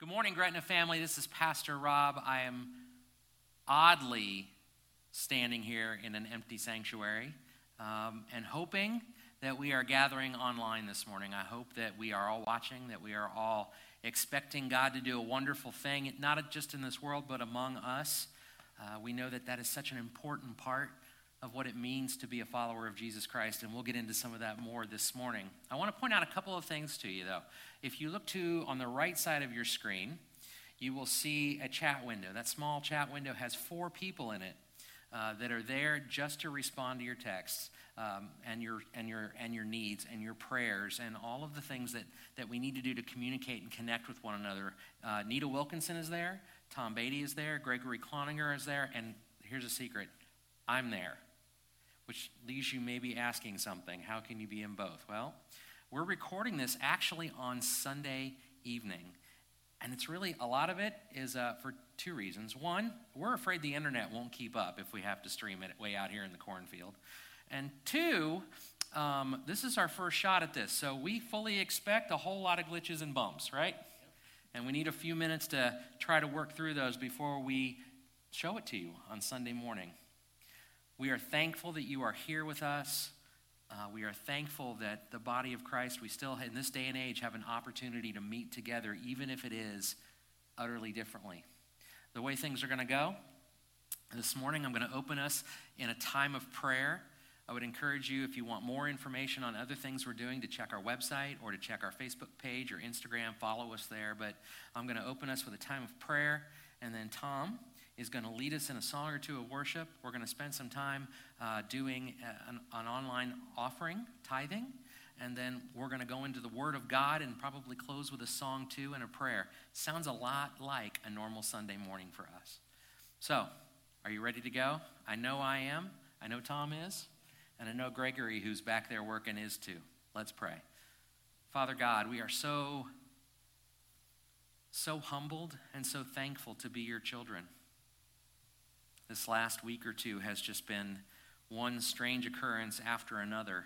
Good morning, Gretna family. This is Pastor Rob. I am oddly standing here in an empty sanctuary and hoping that we are gathering online this morning. I hope that we are all watching, that we are all expecting God to do a wonderful thing, not just in this world, but among us. We know that that is such an important part of what it means to be a follower of Jesus Christ, and we'll get into some of that more this morning. I want to point out a couple of things to you, though. If you look on the right side of your screen, you will see a chat window. That small chat window has four people in it that are there just to respond to your texts and your needs and your prayers and all of the things that we need to do to communicate and connect with one another. Nita Wilkinson is there, Tom Beatty is there, Gregory Cloninger is there, and here's a secret, I'm there. Which leaves you maybe asking something. How can you be in both? Well, we're recording this actually on Sunday evening, and it's really, a lot of it is for two reasons. One, we're afraid the internet won't keep up if we have to stream it way out here in the cornfield. And two, this is our first shot at this, so we fully expect a whole lot of glitches and bumps, right? Yep. And we need a few minutes to try to work through those before we show it to you on Sunday morning. We are thankful that you are here with us. We are thankful that the body of Christ, we still, in this day and age, have an opportunity to meet together, even if it is utterly differently. The way things are going to go, this morning I'm going to open us in a time of prayer. I would encourage you, if you want more information on other things we're doing, to check our website or to check our Facebook page or Instagram. Follow us there. But I'm going to open us with a time of prayer, and then Tom is going to lead us in a song or two of worship. We're going to spend some time doing an online offering, tithing, and then we're going to go into the Word of God and probably close with a song too and a prayer. Sounds a lot like a normal Sunday morning for us. So, are you ready to go? I know I am. I know Tom is. And I know Gregory, who's back there working, is too. Let's pray. Father God, we are so humbled and so thankful to be your children. This last week or two has just been one strange occurrence after another,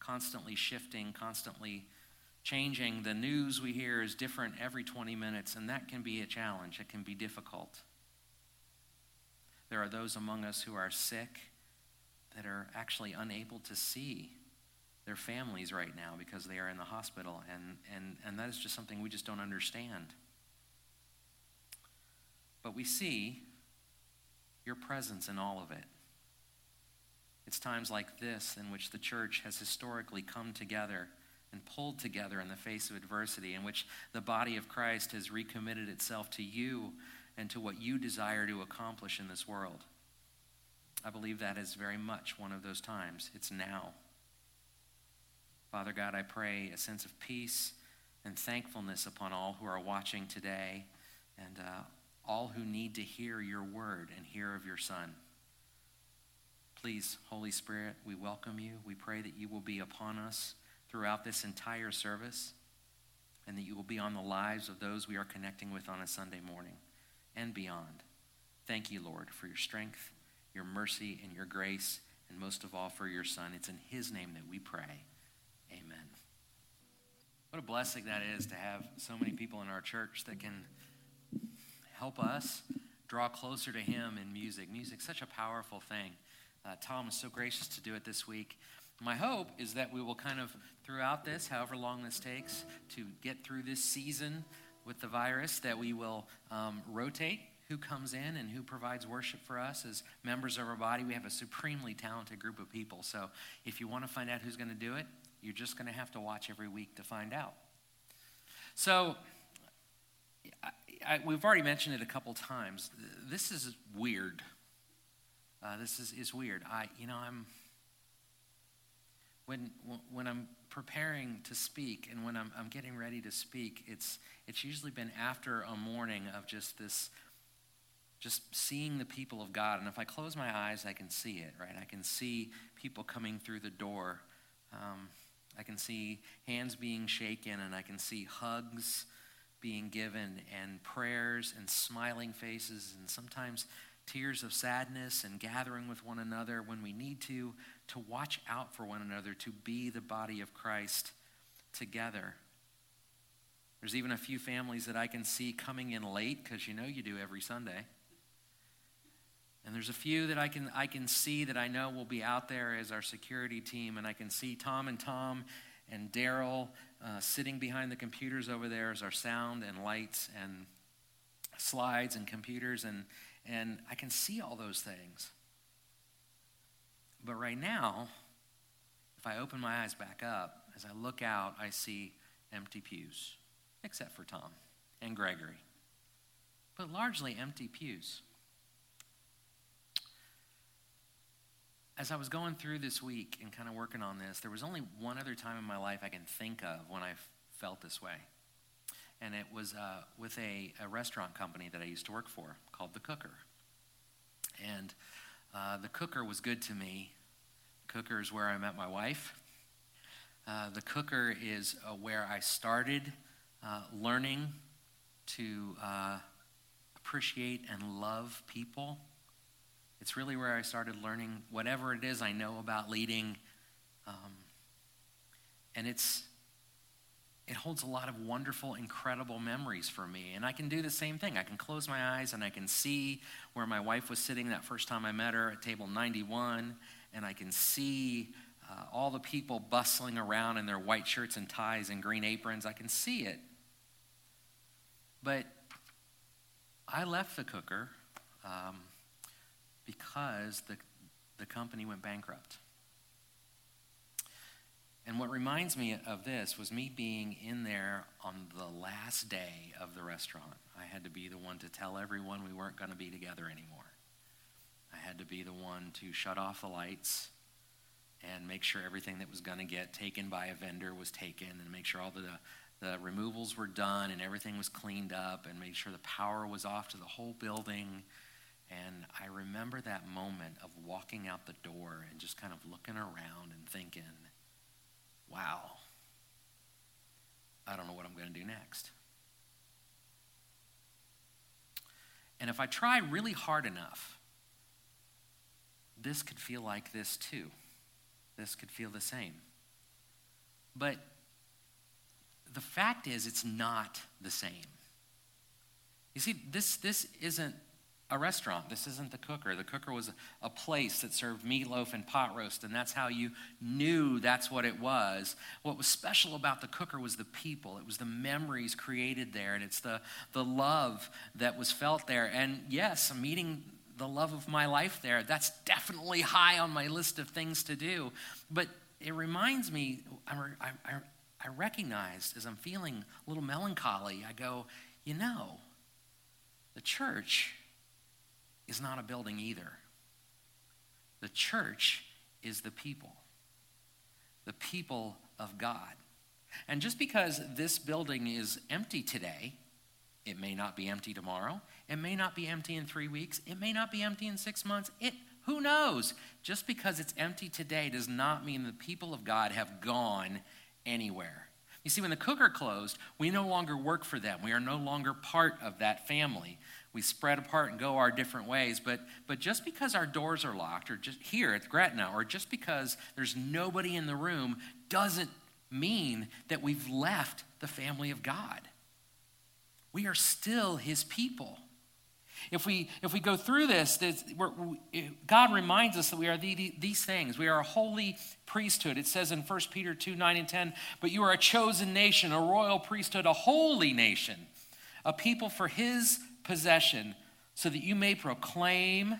constantly shifting, constantly changing. The news we hear is different every 20 minutes, and that can be a challenge. It can be difficult. There are those among us who are sick that are actually unable to see their families right now because they are in the hospital, and that is just something we just don't understand. But we see your presence in all of it. It's times like this in which the church has historically come together and pulled together in the face of adversity, in which the body of Christ has recommitted itself to you and to what you desire to accomplish in this world. I believe that is very much one of those times. It's now. Father God, I pray a sense of peace and thankfulness upon all who are watching today and all who need to hear your word and hear of your Son. Please, Holy Spirit, we welcome you. We pray that you will be upon us throughout this entire service and that you will be on the lives of those we are connecting with on a Sunday morning and beyond. Thank you, Lord, for your strength, your mercy, and your grace, and most of all for your Son. It's in his name that we pray. Amen. What a blessing that is to have so many people in our church that can help us draw closer to him in music. Music's such a powerful thing. Tom is so gracious to do it this week. My hope is that we will kind of, throughout this, however long this takes, to get through this season with the virus, that we will rotate who comes in and who provides worship for us as members of our body. We have a supremely talented group of people. So if you want to find out who's going to do it, you're just going to have to watch every week to find out. So we've already mentioned it a couple times. This is weird. This is weird. When I'm preparing to speak and when I'm getting ready to speak, it's usually been after a morning of just seeing the people of God. And if I close my eyes, I can see it, right? I can see people coming through the door. I can see hands being shaken, and I can see hugs being given and prayers and smiling faces and sometimes tears of sadness and gathering with one another when we need to watch out for one another, to be the body of Christ together. There's even a few families that I can see coming in late, because you know you do every Sunday. And there's a few that I can see that I know will be out there as our security team, and I can see Tom and Daryl sitting behind the computers over there as our sound and lights and slides and computers, and I can see all those things. But right now, if I open my eyes back up, as I look out, I see empty pews, except for Tom and Gregory, but largely empty pews. As I was going through this week and kind of working on this, there was only one other time in my life I can think of when I felt this way. And it was with a restaurant company that I used to work for called The Cooker. And The Cooker was good to me. The Cooker is where I met my wife. The Cooker is where I started learning to appreciate and love people. It's really where I started learning whatever it is I know about leading. And it holds a lot of wonderful, incredible memories for me. And I can do the same thing. I can close my eyes and I can see where my wife was sitting that first time I met her at table 91. And I can see all the people bustling around in their white shirts and ties and green aprons. I can see it. But I left The Cooker because the company went bankrupt. And what reminds me of this was me being in there on the last day of the restaurant. I had to be the one to tell everyone we weren't going to be together anymore. I had to be the one to shut off the lights and make sure everything that was going to get taken by a vendor was taken, and make sure all the removals were done and everything was cleaned up, and make sure the power was off to the whole building. And I remember that moment of walking out the door and just kind of looking around and thinking, wow, I don't know what I'm going to do next. And if I try really hard enough, this could feel like this too. This could feel the same. But the fact is, it's not the same. You see, this isn't a restaurant. This isn't The Cooker. The Cooker was a place that served meatloaf and pot roast, and that's how you knew that's what it was. What was special about The Cooker was the people. It was the memories created there, and it's the love that was felt there. And yes, I'm meeting the love of my life there. That's definitely high on my list of things to do. But it reminds me, I recognized as I'm feeling a little melancholy, I go, you know, the church is not a building either. The church is the people of God. And just because this building is empty today, it may not be empty tomorrow. It may not be empty in 3 weeks. It may not be empty in 6 months. Who knows? Just because it's empty today does not mean the people of God have gone anywhere. You see, when The Cooker closed, we no longer work for them. We are no longer part of that family. We spread apart and go our different ways. But just because our doors are locked, or just here at Gretna, or just because there's nobody in the room, doesn't mean that we've left the family of God. We are still his people. If we go through this, God reminds us that we are these things. We are a holy priesthood. It says in 1 Peter 2, 9 and 10, but you are a chosen nation, a royal priesthood, a holy nation, a people for his possession, so that you may proclaim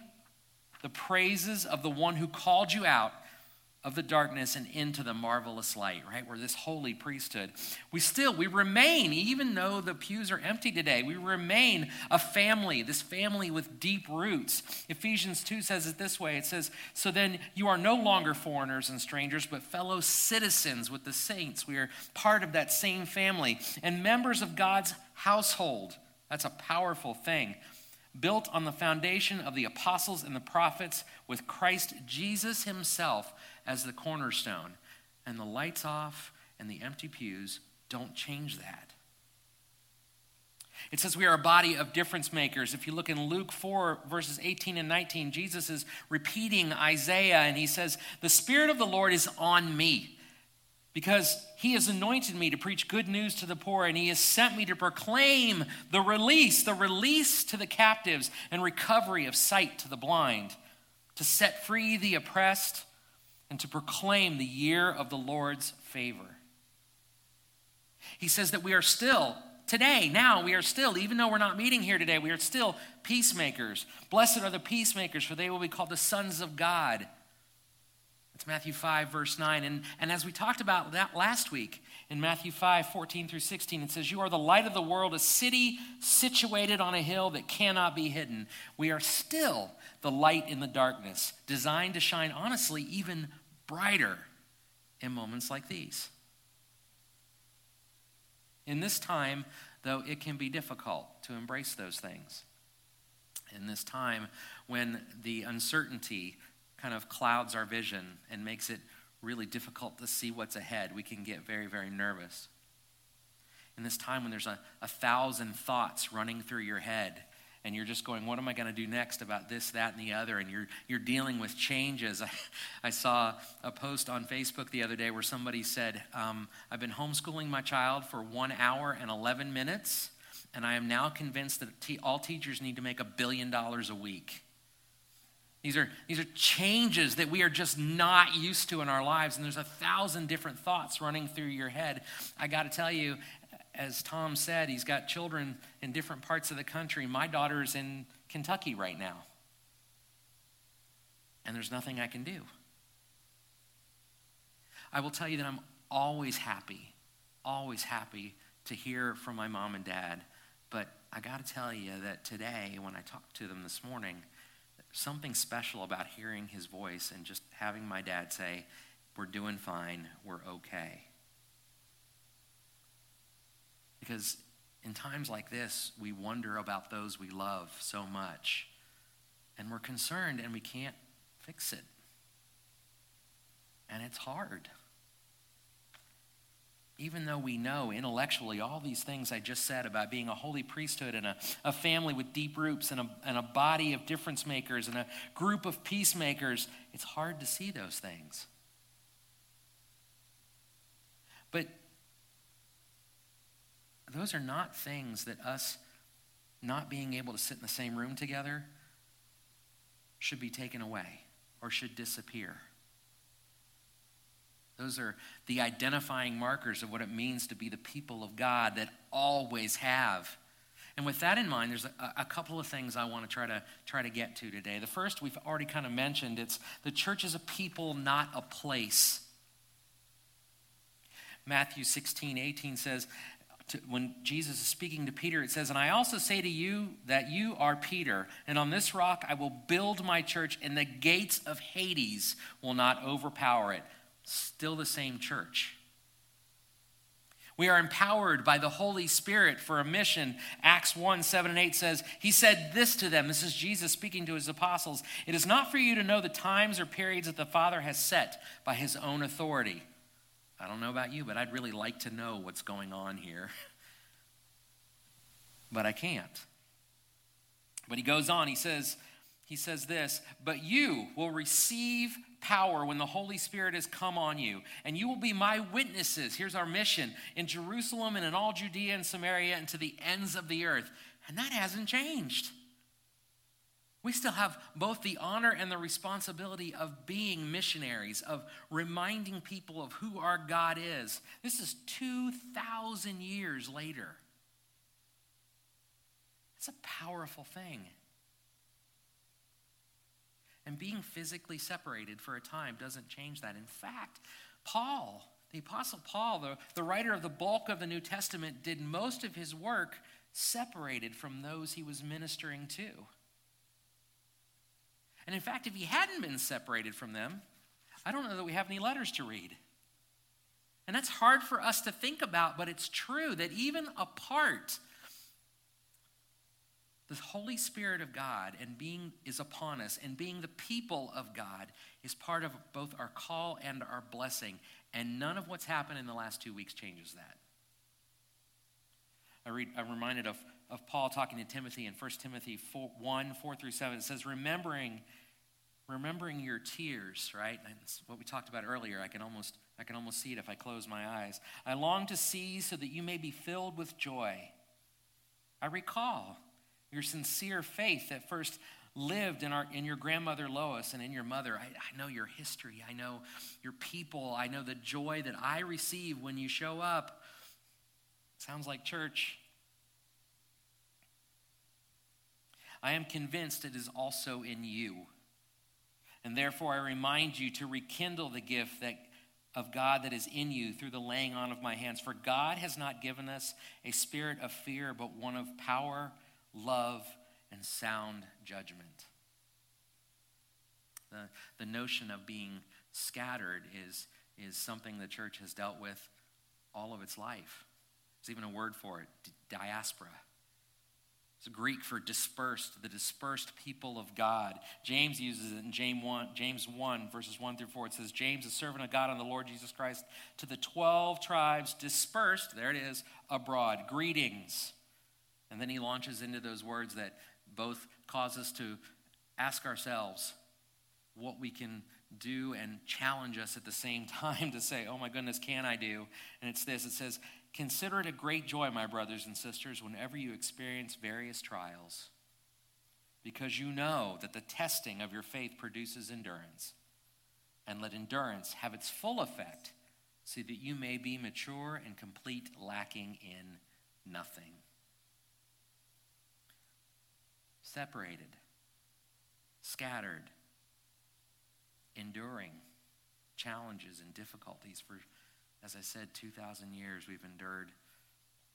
the praises of the one who called you out of the darkness and into the marvelous light, right? We're this holy priesthood. We remain, even though the pews are empty today, we remain a family, this family with deep roots. Ephesians 2 says it this way. It says, so then you are no longer foreigners and strangers, but fellow citizens with the saints. We are part of that same family and members of God's household. That's a powerful thing. Built on the foundation of the apostles and the prophets, with Christ Jesus himself as the cornerstone. And the lights off and the empty pews don't change that. It says we are a body of difference makers. If you look in Luke 4, verses 18 and 19, Jesus is repeating Isaiah, and he says, the Spirit of the Lord is on me because he has anointed me to preach good news to the poor, and he has sent me to proclaim the release to the captives and recovery of sight to the blind, to set free the oppressed, and to proclaim the year of the Lord's favor. He says that we are still, even though we're not meeting here today, we are still peacemakers. Blessed are the peacemakers, for they will be called the sons of God. It's Matthew 5, verse 9. And as we talked about that last week, in Matthew 5, 14 through 16, it says, "You are the light of the world, a city situated on a hill that cannot be hidden." We are still the light in the darkness, designed to shine, honestly, even brighter in moments like these. In this time, though, it can be difficult to embrace those things. In this time when the uncertainty kind of clouds our vision and makes it really difficult to see what's ahead, we can get very, very nervous. In this time when there's a thousand thoughts running through your head and you're just going, what am I going to do next about this, that, and the other? And you're dealing with changes. I saw a post on Facebook the other day where somebody said, I've been homeschooling my child for 1 hour and 11 minutes, and I am now convinced that all teachers need to make $1 billion a week. These are changes that we are just not used to in our lives, and there's 1,000 different thoughts running through your head. I got to tell you, as Tom said, he's got children in different parts of the country. My daughter's in Kentucky right now, and there's nothing I can do. I will tell you that I'm always happy to hear from my mom and dad, but I got to tell you that today, when I talked to them this morning, something special about hearing his voice and just having my dad say, we're doing fine, we're okay. Because in times like this, we wonder about those we love so much, and we're concerned and we can't fix it. And it's hard. Even though we know intellectually all these things I just said about being a holy priesthood and a family with deep roots and a body of difference makers and a group of peacemakers, it's hard to see those things. But those are not things that us not being able to sit in the same room together should be taken away or should disappear. Those are the identifying markers of what it means to be the people of God that always have. And with that in mind, there's a couple of things I want to try to get to today. The first we've already kind of mentioned. It's the church is a people, not a place. Matthew 16:18 says, when Jesus is speaking to Peter, it says, "And I also say to you that you are Peter, and on this rock I will build my church, and the gates of Hades will not overpower it." Still the same church. We are empowered by the Holy Spirit for a mission. Acts 1, 7 and 8 says, he said this to them. This is Jesus speaking to his apostles. "It is not for you to know the times or periods that the Father has set by his own authority." I don't know about you, but I'd really like to know what's going on here. But I can't. But he goes on, he says this, "But you will receive power when the Holy Spirit has come on you, and you will be my witnesses." Here's our mission: in Jerusalem and in all Judea and Samaria and to the ends of the earth. And that hasn't changed. We still have both the honor and the responsibility of being missionaries, of reminding people of who our God is. This is 2,000 years later. It's a powerful thing. And being physically separated for a time doesn't change that. In fact, Paul, the Apostle Paul, the writer of the bulk of the New Testament, did most of his work separated from those he was ministering to. And in fact, if he hadn't been separated from them, I don't know that we have any letters to read. And that's hard for us to think about, but it's true that even apart, the Holy Spirit of God and being is upon us, and being the people of God is part of both our call and our blessing. And none of what's happened in the last 2 weeks changes that. I'm reminded of Paul talking to Timothy in 1 Timothy 1, 4 through 7. It says, remembering your tears, right? That's what we talked about earlier. I can almost I can almost see it if I close my eyes. I long to see so that you may be filled with joy. I recall your sincere faith that first lived in your grandmother Lois and in your mother. I know your history. I know your people. I know the joy that I receive when you show up. Sounds like church. I am convinced it is also in you. And therefore I remind you to rekindle the gift of God that is in you through the laying on of my hands. For God has not given us a spirit of fear, but one of power, love, and sound judgment. The notion of being scattered is something the church has dealt with all of its life. There's even a word for it, diaspora. It's Greek for dispersed, the dispersed people of God. James uses it in James 1, verses 1 through 4. It says, James, a servant of God and the Lord Jesus Christ, to the 12 tribes dispersed, there it is, abroad, greetings. And then he launches into those words that both cause us to ask ourselves what we can do and challenge us at the same time to say, oh my goodness, can I do? And it's this, it says, consider it a great joy, my brothers and sisters, whenever you experience various trials, because you know that the testing of your faith produces endurance. And let endurance have its full effect, so that you may be mature and complete, lacking in nothing. Separated, scattered, enduring challenges and difficulties for, as I said, 2,000 years we've endured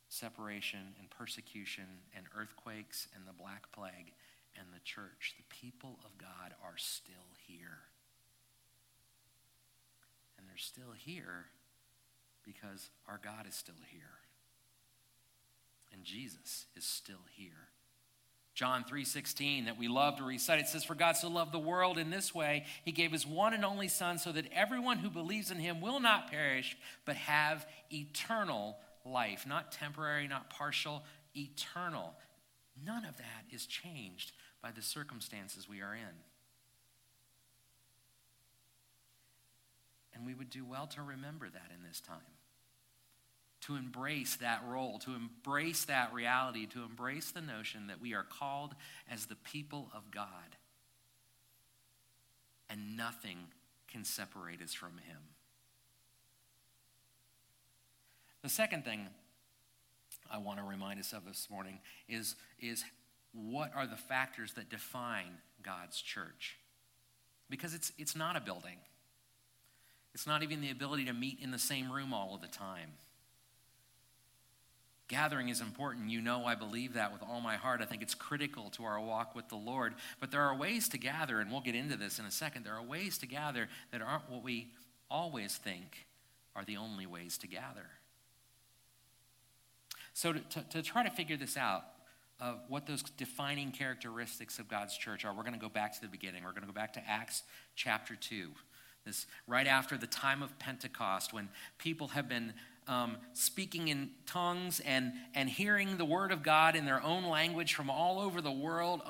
separation and persecution and earthquakes and the Black Plague, and the church, the people of God, are still here. And they're still here because our God is still here. And Jesus is still here. John 3:16 that we love to recite, it says, for God so loved the world in this way, he gave his one and only son so that everyone who believes in him will not perish, but have eternal life. Not temporary, not partial, eternal. None of that is changed by the circumstances we are in. And we would do well to remember that in this time. To embrace that role, to embrace that reality, to embrace the notion that we are called as the people of God. And nothing can separate us from him. The second thing I want to remind us of this morning is what are the factors that define God's church? Because it's not a building. It's not even the ability to meet in the same room all of the time. Gathering is important. You know, I believe that with all my heart. I think it's critical to our walk with the Lord. But there are ways to gather, and we'll get into this in a second. There are ways to gather that aren't what we always think are the only ways to gather. So to try to figure this out, of what those defining characteristics of God's church are, we're going to go back to the beginning. We're going to go back to Acts chapter 2. This right after the time of Pentecost, when people have been speaking in tongues and hearing the word of God in their own language from all over the world,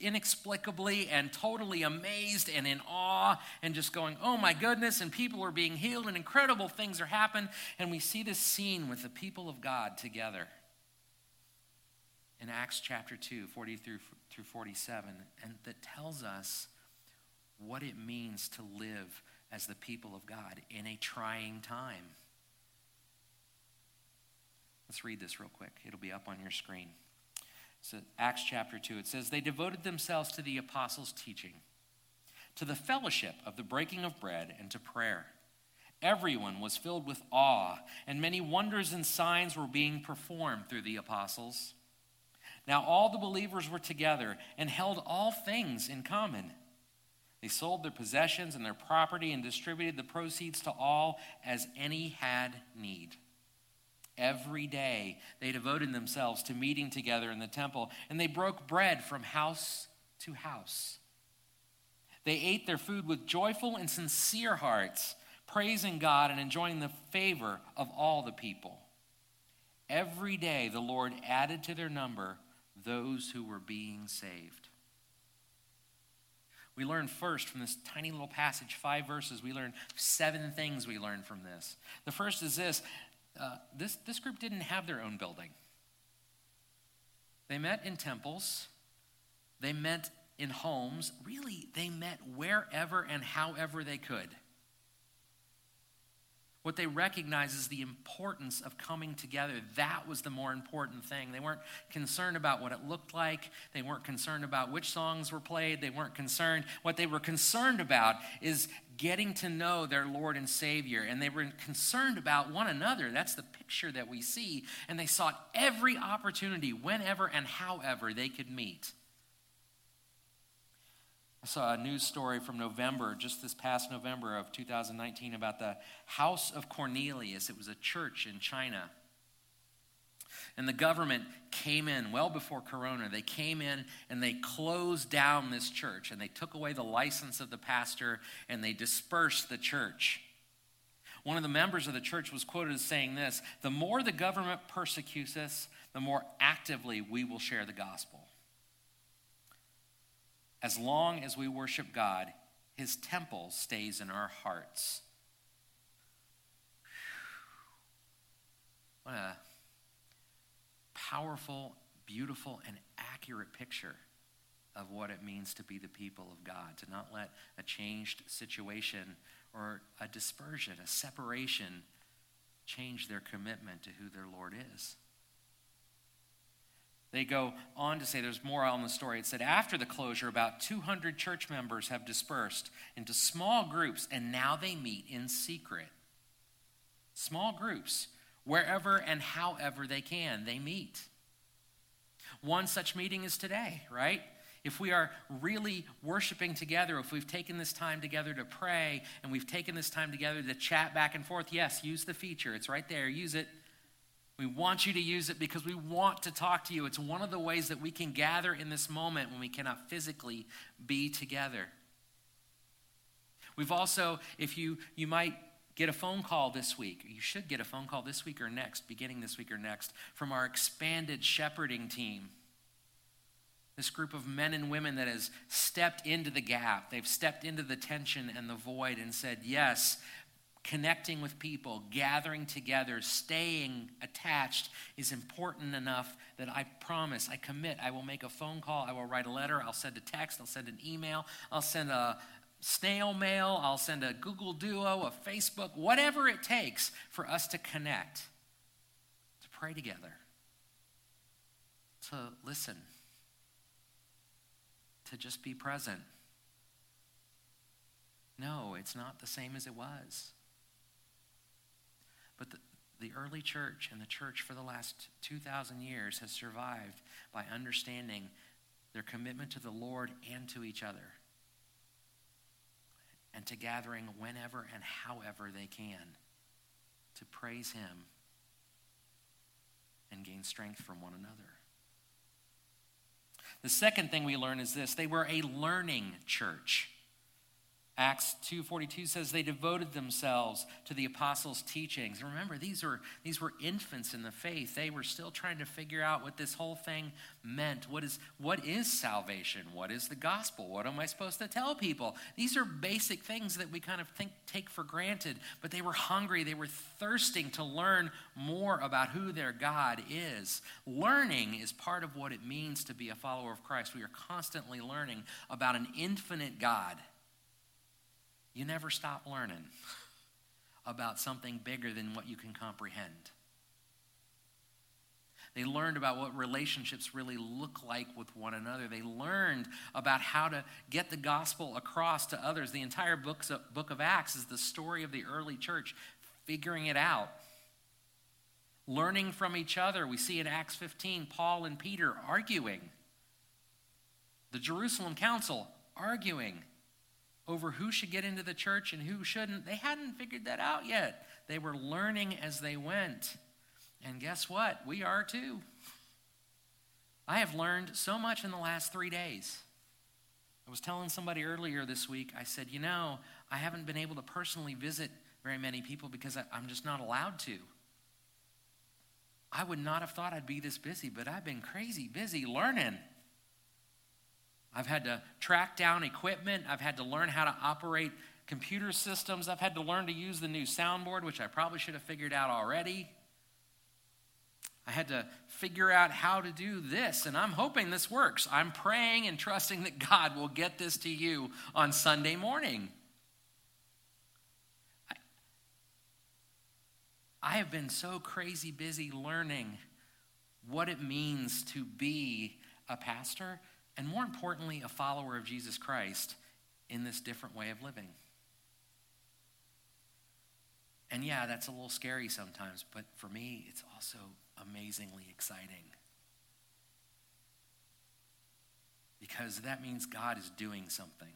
inexplicably and totally amazed and in awe and just going, oh my goodness, and people are being healed and incredible things are happening. And we see this scene with the people of God together in Acts chapter 2, 40 through 47, and that tells us what it means to live as the people of God in a trying time. Let's read this real quick. It'll be up on your screen. So Acts chapter 2, it says, they devoted themselves to the apostles' teaching, to the fellowship of the breaking of bread, and to prayer. Everyone was filled with awe, and many wonders and signs were being performed through the apostles. Now all the believers were together and held all things in common. They sold their possessions and their property and distributed the proceeds to all as any had need. Every day they devoted themselves to meeting together in the temple, and they broke bread from house to house. They ate their food with joyful and sincere hearts, praising God and enjoying the favor of all the people. Every day the Lord added to their number those who were being saved. We learn first from this tiny little passage, 5 verses. We learn 7 things we learn from this. The first is this. This group didn't have their own building. They met in temples. They met in homes. Really, they met wherever and however they could. What they recognize is the importance of coming together. That was the more important thing. They weren't concerned about what it looked like. They weren't concerned about which songs were played. They weren't concerned. What they were concerned about is getting to know their Lord and Savior. And they were concerned about one another. That's the picture that we see. And they sought every opportunity whenever and however they could meet. I saw a news story from November, just this past November of 2019, about the House of Cornelius. It was a church in China. And the government came in, well before Corona, they came in and they closed down this church. And they took away the license of the pastor and they dispersed the church. One of the members of the church was quoted as saying this, "The more the government persecutes us, the more actively we will share the gospel. As long as we worship God, his temple stays in our hearts." What a powerful, beautiful, and accurate picture of what it means to be the people of God, to not let a changed situation or a dispersion, a separation, change their commitment to who their Lord is. They go on to say, there's more on the story. It said, after the closure, about 200 church members have dispersed into small groups, and now they meet in secret. Small groups, wherever and however they can, they meet. One such meeting is today, right? If we are really worshiping together, if we've taken this time together to pray, and we've taken this time together to chat back and forth, yes, use the feature. It's right there. Use it. We want you to use it because we want to talk to you. It's one of the ways that we can gather in this moment when we cannot physically be together. We've also, if you might get a phone call this week, you should get a phone call this week or next, beginning this week or next, from our expanded shepherding team. This group of men and women that has stepped into the gap. They've stepped into the tension and the void and said, yes, connecting with people, gathering together, staying attached is important enough that I promise, I commit, I will make a phone call, I will write a letter, I'll send a text, I'll send an email, I'll send a snail mail, I'll send a Google Duo, a Facebook, whatever it takes for us to connect, to pray together, to listen, to just be present. No, it's not the same as it was. But the early church and the church for the last 2,000 years has survived by understanding their commitment to the Lord and to each other and to gathering whenever and however they can to praise him and gain strength from one another. The second thing we learn is this. They were a learning church. Acts 2:42 says they devoted themselves to the apostles' teachings. Remember, these were infants in the faith. They were still trying to figure out what this whole thing meant. What is salvation? What is the gospel? What am I supposed to tell people? These are basic things that we kind of take for granted, but they were hungry. They were thirsting to learn more about who their God is. Learning is part of what it means to be a follower of Christ. We are constantly learning about an infinite God. You never stop learning about something bigger than what you can comprehend. They learned about what relationships really look like with one another. They learned about how to get the gospel across to others. The entire book of Acts is the story of the early church figuring it out. Learning from each other. We see in Acts 15, Paul and Peter arguing. The Jerusalem Council arguing over who should get into the church and who shouldn't. They hadn't figured that out yet. They were learning as they went. And guess what? We are too. I have learned so much in the last 3 days. I was telling somebody earlier this week, I said, I haven't been able to personally visit very many people because I'm just not allowed to. I would not have thought I'd be this busy, but I've been crazy busy learning. I've had to track down equipment. I've had to learn how to operate computer systems. I've had to learn to use the new soundboard, which I probably should have figured out already. I had to figure out how to do this, and I'm hoping this works. I'm praying and trusting that God will get this to you on Sunday morning. I have been so crazy busy learning what it means to be a pastor, and more importantly, a follower of Jesus Christ in this different way of living. And yeah, that's a little scary sometimes, but for me, it's also amazingly exciting. Because that means God is doing something.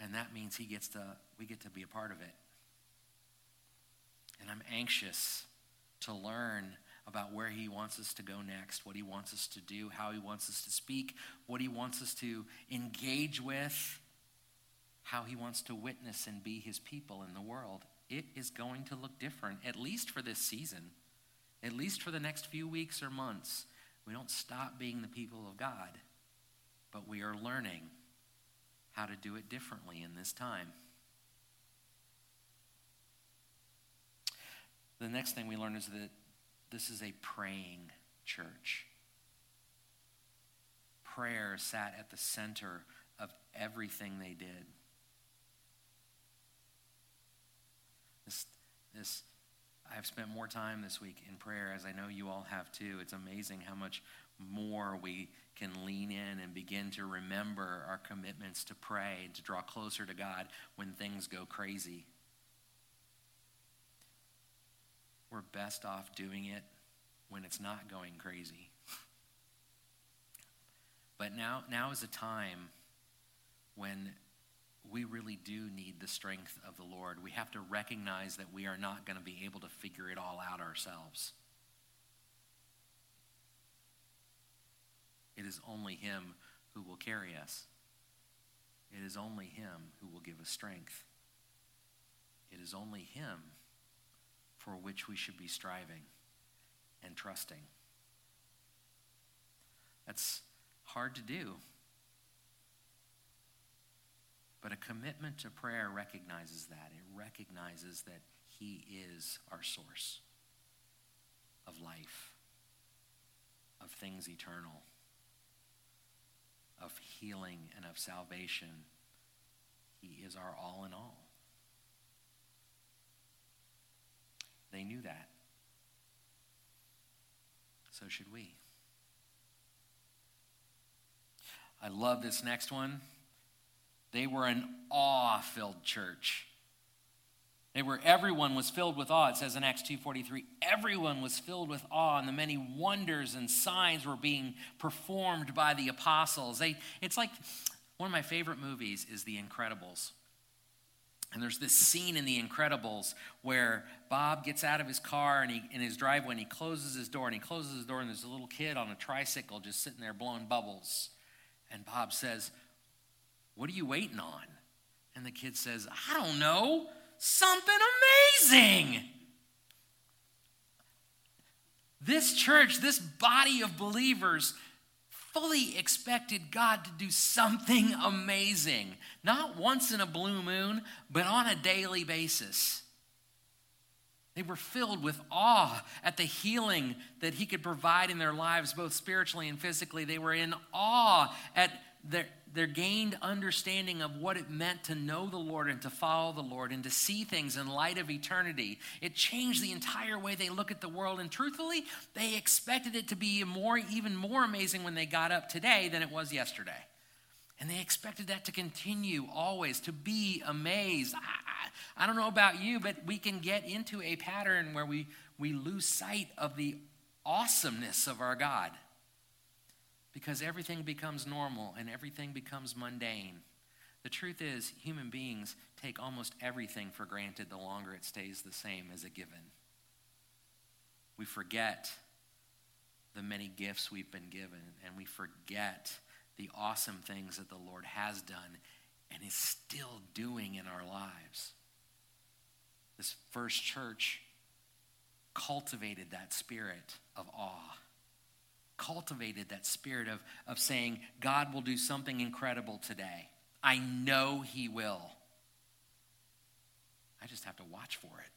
And that means we get to be a part of it. And I'm anxious to learn about where he wants us to go next, what he wants us to do, how he wants us to speak, what he wants us to engage with, how he wants to witness and be his people in the world. It is going to look different, at least for this season, at least for the next few weeks or months. We don't stop being the people of God, but we are learning how to do it differently in this time. The next thing we learn is that this is a praying church. Prayer sat at the center of everything they did. I've spent more time this week in prayer, as I know you all have too. It's amazing how much more we can lean in and begin to remember our commitments to pray and to draw closer to God when things go crazy. We're best off doing it when it's not going crazy. But now is a time when we really do need the strength of the Lord. We have to recognize that we are not going to be able to figure it all out ourselves. It is only him who will carry us. It is only him who will give us strength. It is only him for which we should be striving and trusting. That's hard to do. But a commitment to prayer recognizes that. It recognizes that he is our source of life, of things eternal, of healing and of salvation. He is our all in all. They knew that. So should we. I love this next one. They were an awe-filled church. Everyone was filled with awe. It says in Acts 2:43, everyone was filled with awe, and the many wonders and signs were being performed by the apostles. It's like one of my favorite movies is The Incredibles. And there's this scene in The Incredibles where Bob gets out of his car and he closes his door, and there's a little kid on a tricycle just sitting there blowing bubbles. And Bob says, "What are you waiting on?" And the kid says, "I don't know, something amazing." This church, this body of believers, fully expected God to do something amazing, not once in a blue moon, but on a daily basis. They were filled with awe at the healing that he could provide in their lives, both spiritually and physically. They were in awe at their gained understanding of what it meant to know the Lord and to follow the Lord and to see things in light of eternity. It changed the entire way they look at the world, and truthfully, they expected it to be even more amazing when they got up today than it was yesterday. And they expected that to continue always, to be amazed. I don't know about you, but we can get into a pattern where we lose sight of the awesomeness of our God, because everything becomes normal and everything becomes mundane. The truth is, human beings take almost everything for granted the longer it stays the same as a given. We forget the many gifts we've been given, and we forget the awesome things that the Lord has done and is still doing in our lives. This first church cultivated that spirit of awe cultivated that spirit of saying, God will do something incredible today. I know he will. I just have to watch for it.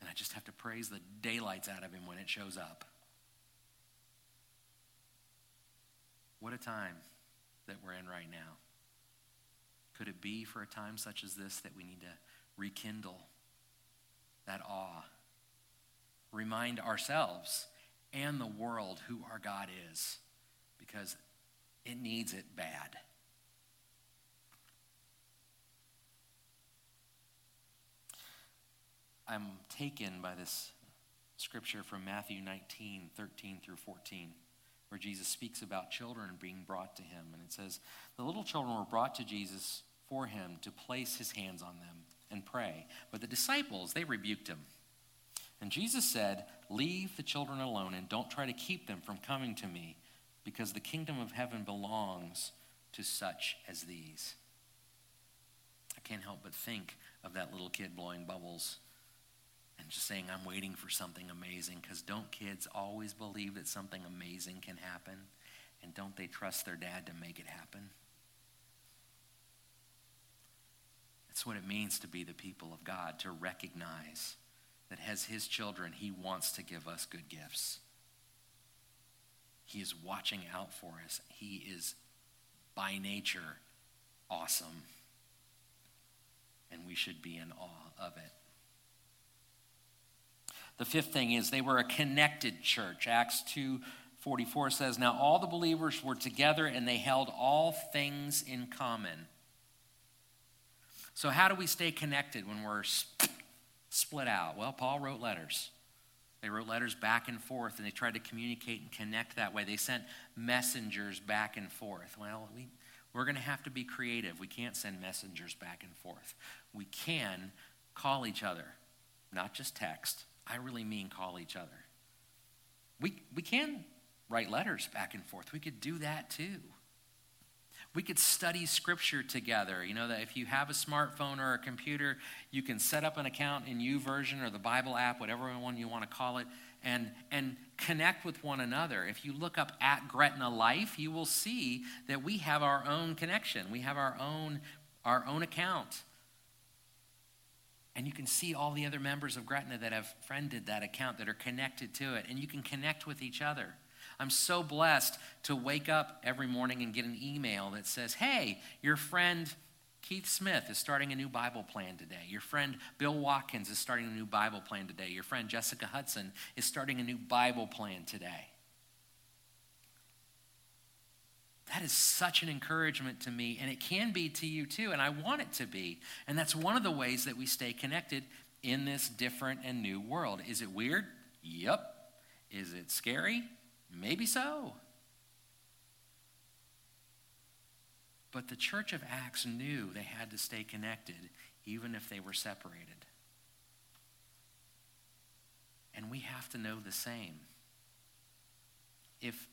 And I just have to praise the daylights out of him when it shows up. What a time that we're in right now. Could it be for a time such as this that we need to rekindle that awe? Remind ourselves and the world who our God is, because it needs it bad. I'm taken by this scripture from Matthew 19, 13 through 14, where Jesus speaks about children being brought to him. And it says, the little children were brought to Jesus for him to place his hands on them and pray. But the disciples, they rebuked him. And Jesus said, leave the children alone and don't try to keep them from coming to me, because the kingdom of heaven belongs to such as these. I can't help but think of that little kid blowing bubbles and just saying, I'm waiting for something amazing, because don't kids always believe that something amazing can happen? And don't they trust their dad to make it happen? That's what it means to be the people of God, to recognize that as his children, he wants to give us good gifts. He is watching out for us. He is by nature awesome, and we should be in awe of it. The fifth thing is they were a connected church. Acts 2:44 says, now all the believers were together and they held all things in common. So how do we stay connected when we're split out? Well, Paul wrote letters. They wrote letters back and forth, and they tried to communicate and connect that way. They sent messengers back and forth. Well, we're going to have to be creative. We can't send messengers back and forth. We can call each other, not just text. I really mean call each other. We can write letters back and forth. We could do that too. We could study scripture together. You know that if you have a smartphone or a computer, you can set up an account in YouVersion or the Bible app, whatever one you want to call it, and connect with one another. If you look up at Gretna Life, you will see that we have our own connection. We have our own account. And you can see all the other members of Gretna that have friended that account, that are connected to it, and you can connect with each other. I'm so blessed to wake up every morning and get an email that says, hey, your friend Keith Smith is starting a new Bible plan today. Your friend Bill Watkins is starting a new Bible plan today. Your friend Jessica Hudson is starting a new Bible plan today. That is such an encouragement to me, and it can be to you too, and I want it to be. And that's one of the ways that we stay connected in this different and new world. Is it weird? Yep. Is it scary? Maybe so. But the church of Acts knew they had to stay connected, even if they were separated. And we have to know the same. If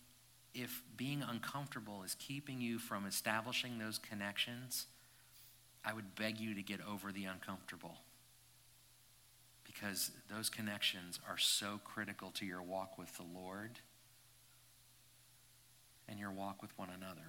being uncomfortable is keeping you from establishing those connections, I would beg you to get over the uncomfortable, because those connections are so critical to your walk with the Lord and your walk with one another.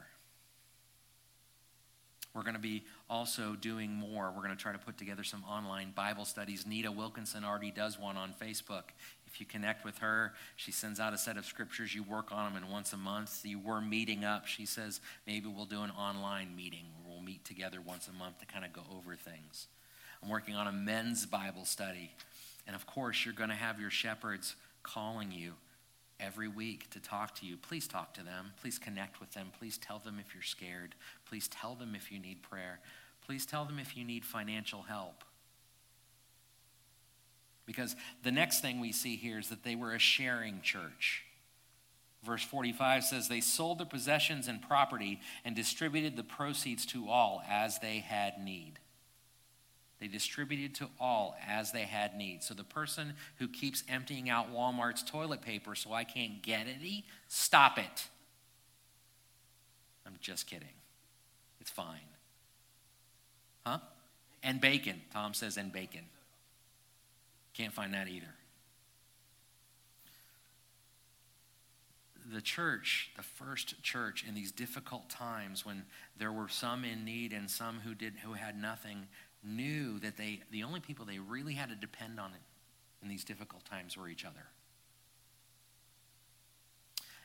We're going to be also doing more. We're going to try to put together some online Bible studies. Nita Wilkinson already does one on Facebook. If you connect with her, she sends out a set of scriptures. You work on them, and once a month you were meeting up. She says maybe we'll do an online meeting where we'll meet together once a month to kind of go over things. I'm working on a men's Bible study. And of course, you're going to have your shepherds calling you every week to talk to you. Please talk to them. Please connect with them. Please tell them if you're scared. Please tell them if you need prayer. Please tell them if you need financial help. Because the next thing we see here is that they were a sharing church. Verse 45 says, they sold their possessions and property and distributed the proceeds to all as they had need. They distributed to all as they had need. So the person who keeps emptying out Walmart's toilet paper so I can't get any, stop it. I'm just kidding. It's fine. Huh? And bacon. Tom says, and bacon. Can't find that either. the church, the first church, in these difficult times when there were some in need and some who had nothing, knew that the only people they really had to depend on in these difficult times were each other.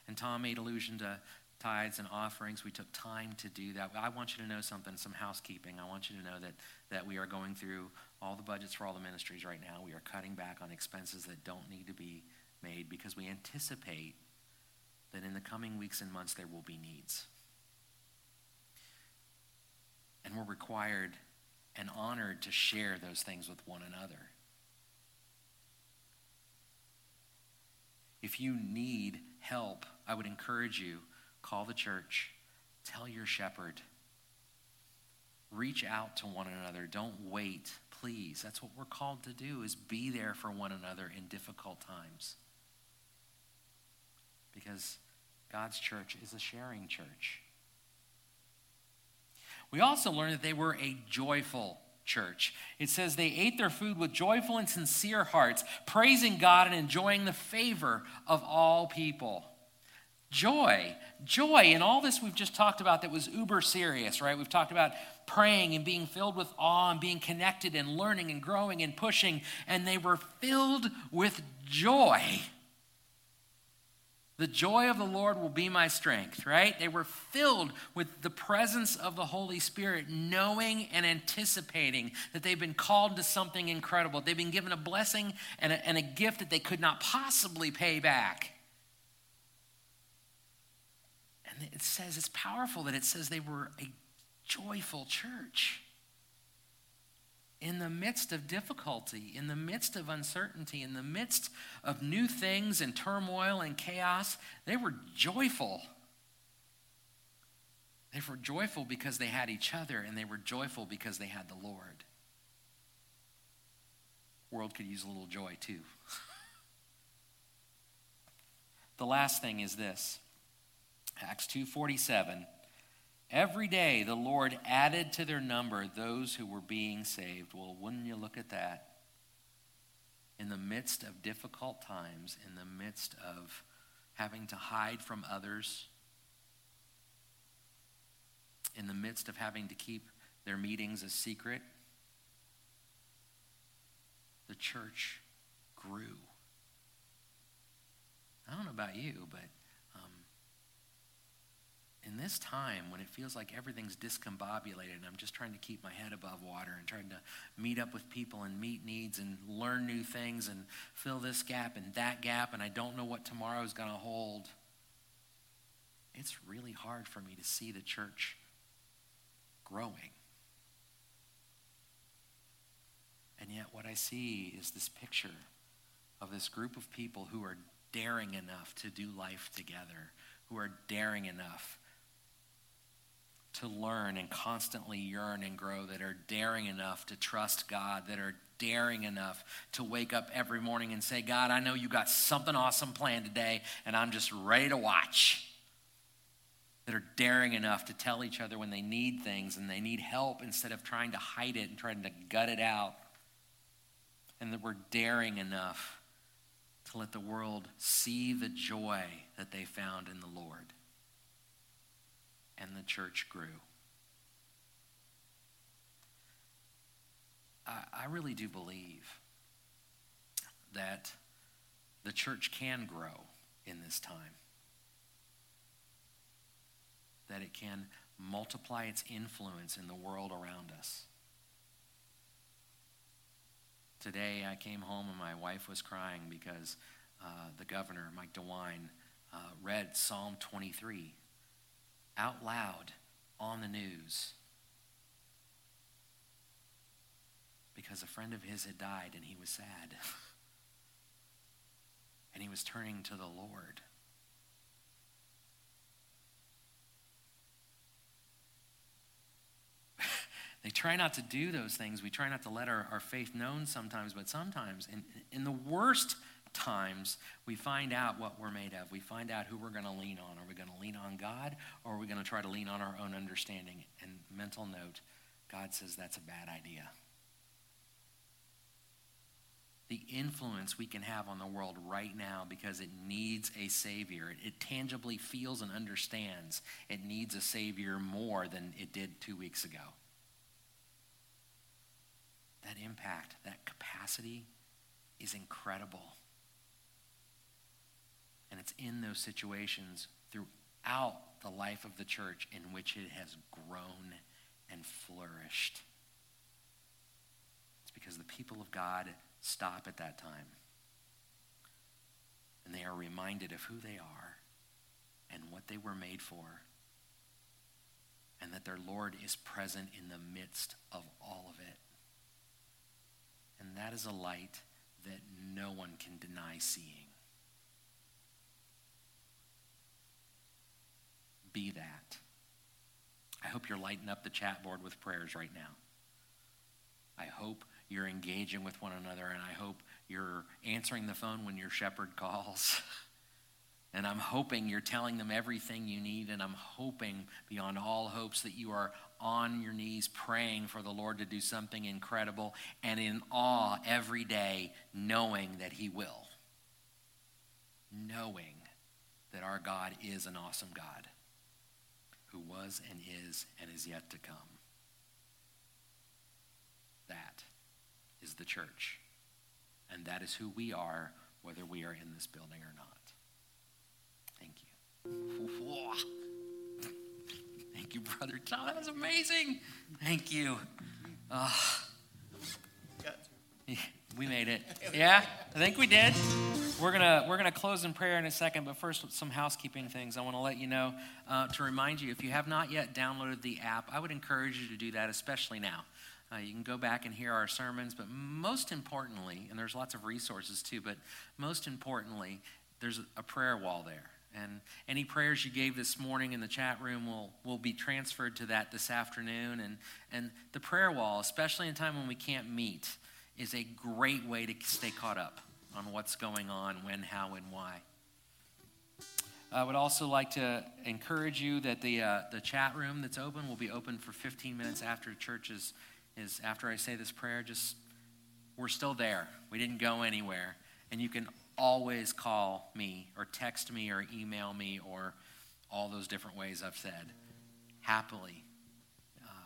And Tom made allusion to tithes and offerings. We took time to do that. I want you to know something, some housekeeping. I want you to know that we are going through all the budgets for all the ministries right now. We are cutting back on expenses that don't need to be made because we anticipate that in the coming weeks and months there will be needs. And we're required and honored to share those things with one another. If you need help, I would encourage you, call the church, tell your shepherd, reach out to one another. Don't wait, please. That's what we're called to do, is be there for one another in difficult times. Because God's church is a sharing church. We also learned that they were a joyful church. It says they ate their food with joyful and sincere hearts, praising God and enjoying the favor of all people. Joy in all this we've just talked about that was uber serious, right? We've talked about praying and being filled with awe and being connected and learning and growing and pushing, and they were filled with joy. The joy of the Lord will be my strength, right? They were filled with the presence of the Holy Spirit, knowing and anticipating that they've been called to something incredible. They've been given a blessing and a gift that they could not possibly pay back. And it says, it's powerful that it says they were a joyful church. In the midst of difficulty, in the midst of uncertainty, in the midst of new things and turmoil and chaos, they were joyful. They were joyful because they had each other, and they were joyful because they had the Lord. The world could use a little joy too. The last thing is this, Acts 2:47. Every day the Lord added to their number those who were being saved. Well, wouldn't you look at that? In the midst of difficult times, in the midst of having to hide from others, in the midst of having to keep their meetings a secret, the church grew. I don't know about you, but in this time when it feels like everything's discombobulated and I'm just trying to keep my head above water and trying to meet up with people and meet needs and learn new things and fill this gap and that gap, and I don't know what tomorrow's going to hold, it's really hard for me to see the church growing. And yet what I see is this picture of this group of people who are daring enough to do life together, who are daring enough to learn and constantly yearn and grow, that are daring enough to trust God, that are daring enough to wake up every morning and say, God, I know you got something awesome planned today, and I'm just ready to watch. That are daring enough to tell each other when they need things and they need help instead of trying to hide it and trying to gut it out. And that we're daring enough to let the world see the joy that they found in the Lord. And the church grew. I really do believe that the church can grow in this time. That it can multiply its influence in the world around us. Today I came home and my wife was crying because the governor, Mike DeWine, read Psalm 23 out loud on the news because a friend of his had died and he was sad. And he was turning to the Lord. They try not to do those things. We try not to let our faith known sometimes, but sometimes in the worst times, we find out what we're made of. We find out who we're going to lean on. Are we going to lean on God, or are we going to try to lean on our own understanding? And mental note, God says that's a bad idea. the influence we can have on the world right now because it needs a Savior. It tangibly feels and understands it needs a Savior more than it did 2 weeks ago. That impact, that capacity is incredible. And it's in those situations throughout the life of the church in which it has grown and flourished. It's because the people of God stop at that time. And they are reminded of who they are and what they were made for, and that their Lord is present in the midst of all of it. And that is a light that no one can deny seeing. Be that. I hope you're lighting up the chat board with prayers right now. I hope you're engaging with one another, and I hope you're answering the phone when your shepherd calls. And I'm hoping you're telling them everything you need, and I'm hoping beyond all hopes that you are on your knees praying for the Lord to do something incredible and in awe every day, knowing that he will. Knowing that our God is an awesome God who was and is yet to come. That is the church, and that is who we are, whether we are in this building or not. Thank you. Thank you, Brother Tom. That was amazing. Thank you. We made it. Yeah, I think we did. We're gonna close in prayer in a second, but first some housekeeping things. I want to let you know to remind you, if you have not yet downloaded the app, I would encourage you to do that, especially now. You can go back and hear our sermons, but most importantly, and there's lots of resources too, but most importantly, there's a prayer wall there. And any prayers you gave this morning in the chat room will be transferred to that this afternoon. And the prayer wall, especially in a time when we can't meet, is a great way to stay caught up on what's going on, when, how, and why. I would also like to encourage you that the chat room that's open will be open for 15 minutes after church is after I say this prayer. We're still there. We didn't go anywhere. And you can always call me or text me or email me or all those different ways I've said. Happily,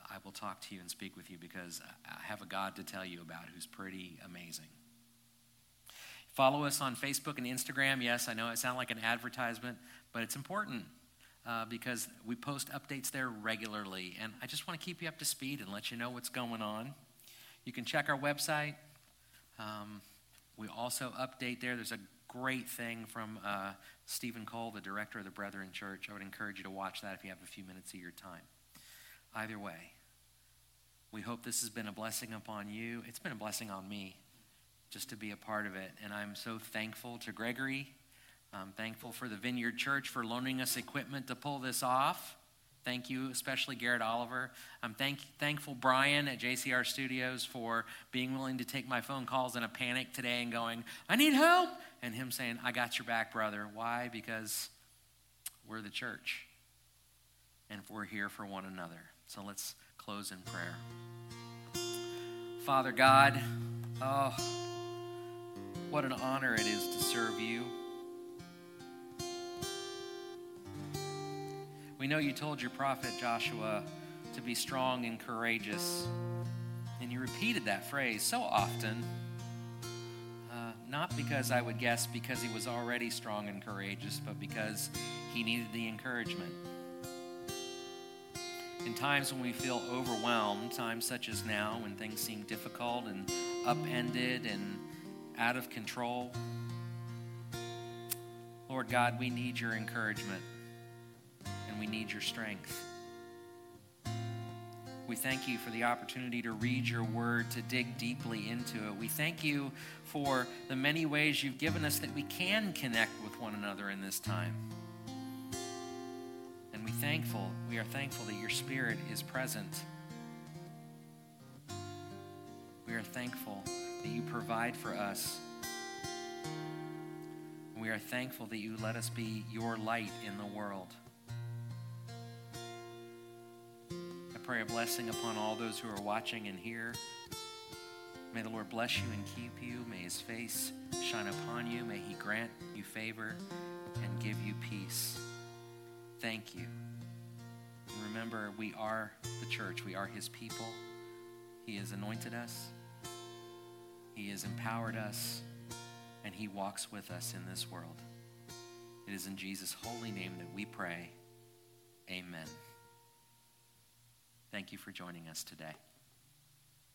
I will talk to you and speak with you, because I have a God to tell you about who's pretty amazing. Follow us on Facebook and Instagram. Yes, I know it sounds like an advertisement, but it's important because we post updates there regularly. And I just want to keep you up to speed and let you know what's going on. You can check our website. We also update there. There's a great thing from Stephen Cole, the director of the Brethren Church. I would encourage you to watch that if you have a few minutes of your time. Either way, we hope this has been a blessing upon you. It's been a blessing on me just to be a part of it. And I'm so thankful to Gregory. I'm thankful for the Vineyard Church for loaning us equipment to pull this off. Thank you, especially Garrett Oliver. I'm thankful Brian at JCR Studios for being willing to take my phone calls in a panic today and going, I need help. And him saying, I got your back, brother. Why? Because we're the church. And we're here for one another. So let's close in prayer. Father God, oh, what an honor it is to serve you. We know you told your prophet Joshua to be strong and courageous, and you repeated that phrase so often, not because I would guess because he was already strong and courageous, but because he needed the encouragement. In times when we feel overwhelmed, times such as now when things seem difficult and upended and out of control, Lord God, we need your encouragement and we need your strength. We thank you for the opportunity to read your word, to dig deeply into it. We thank you for the many ways you've given us that we can connect with one another in this time. And we are thankful that your Spirit is present. We are thankful that you provide for us. We are thankful that you let us be your light in the world. I pray a blessing upon all those who are watching and here. May the Lord bless you and keep you. May his face shine upon you. May he grant you favor and give you peace. Thank you. And remember, we are the church. We are his people. He has anointed us. He has empowered us. And he walks with us in this world. It is in Jesus' holy name that we pray. Amen. Thank you for joining us today.